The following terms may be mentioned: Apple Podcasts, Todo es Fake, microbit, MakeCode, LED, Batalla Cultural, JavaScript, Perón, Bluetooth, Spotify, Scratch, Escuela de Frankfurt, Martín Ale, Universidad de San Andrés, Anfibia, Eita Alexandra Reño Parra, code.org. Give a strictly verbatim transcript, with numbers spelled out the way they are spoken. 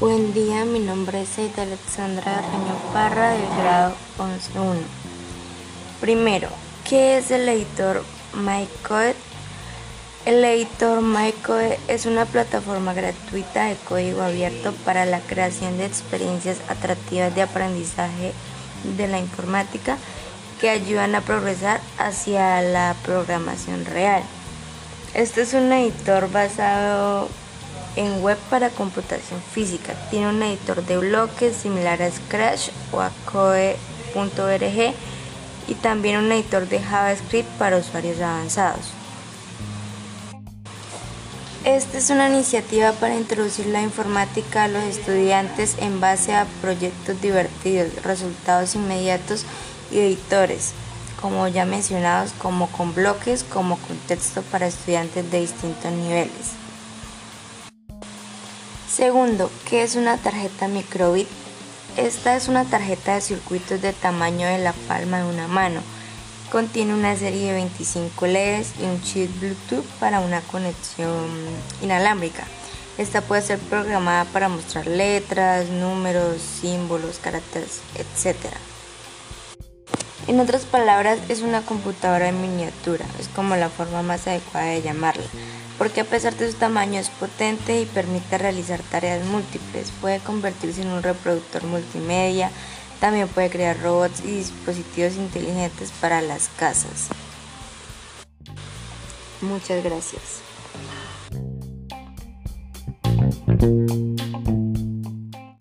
Buen día, mi nombre es Eita Alexandra Reño Parra del grado once punto uno. Primero, ¿qué es el editor MakeCode? El editor MakeCode es una plataforma gratuita de código abierto para la creación de experiencias atractivas de aprendizaje de la informática que ayudan a progresar hacia la programación real. Este es un editor basado en web para computación física. Tiene un editor de bloques similar a Scratch o a code punto org y también un editor de JavaScript para usuarios avanzados. Esta es una iniciativa para introducir la informática a los estudiantes en base a proyectos divertidos, resultados inmediatos y editores, como ya mencionados, como con bloques, como con texto para estudiantes de distintos niveles. Segundo, ¿qué es una tarjeta microbit? Esta es una tarjeta de circuitos de tamaño de la palma de una mano. Contiene una serie de veinticinco L E Ds y un chip Bluetooth para una conexión inalámbrica. Esta puede ser programada para mostrar letras, números, símbolos, caracteres, etcétera. En otras palabras, es una computadora en miniatura, es como la forma más adecuada de llamarla, porque a pesar de su tamaño es potente y permite realizar tareas múltiples. Puede convertirse en un reproductor multimedia, también puede crear robots y dispositivos inteligentes para las casas. Muchas gracias.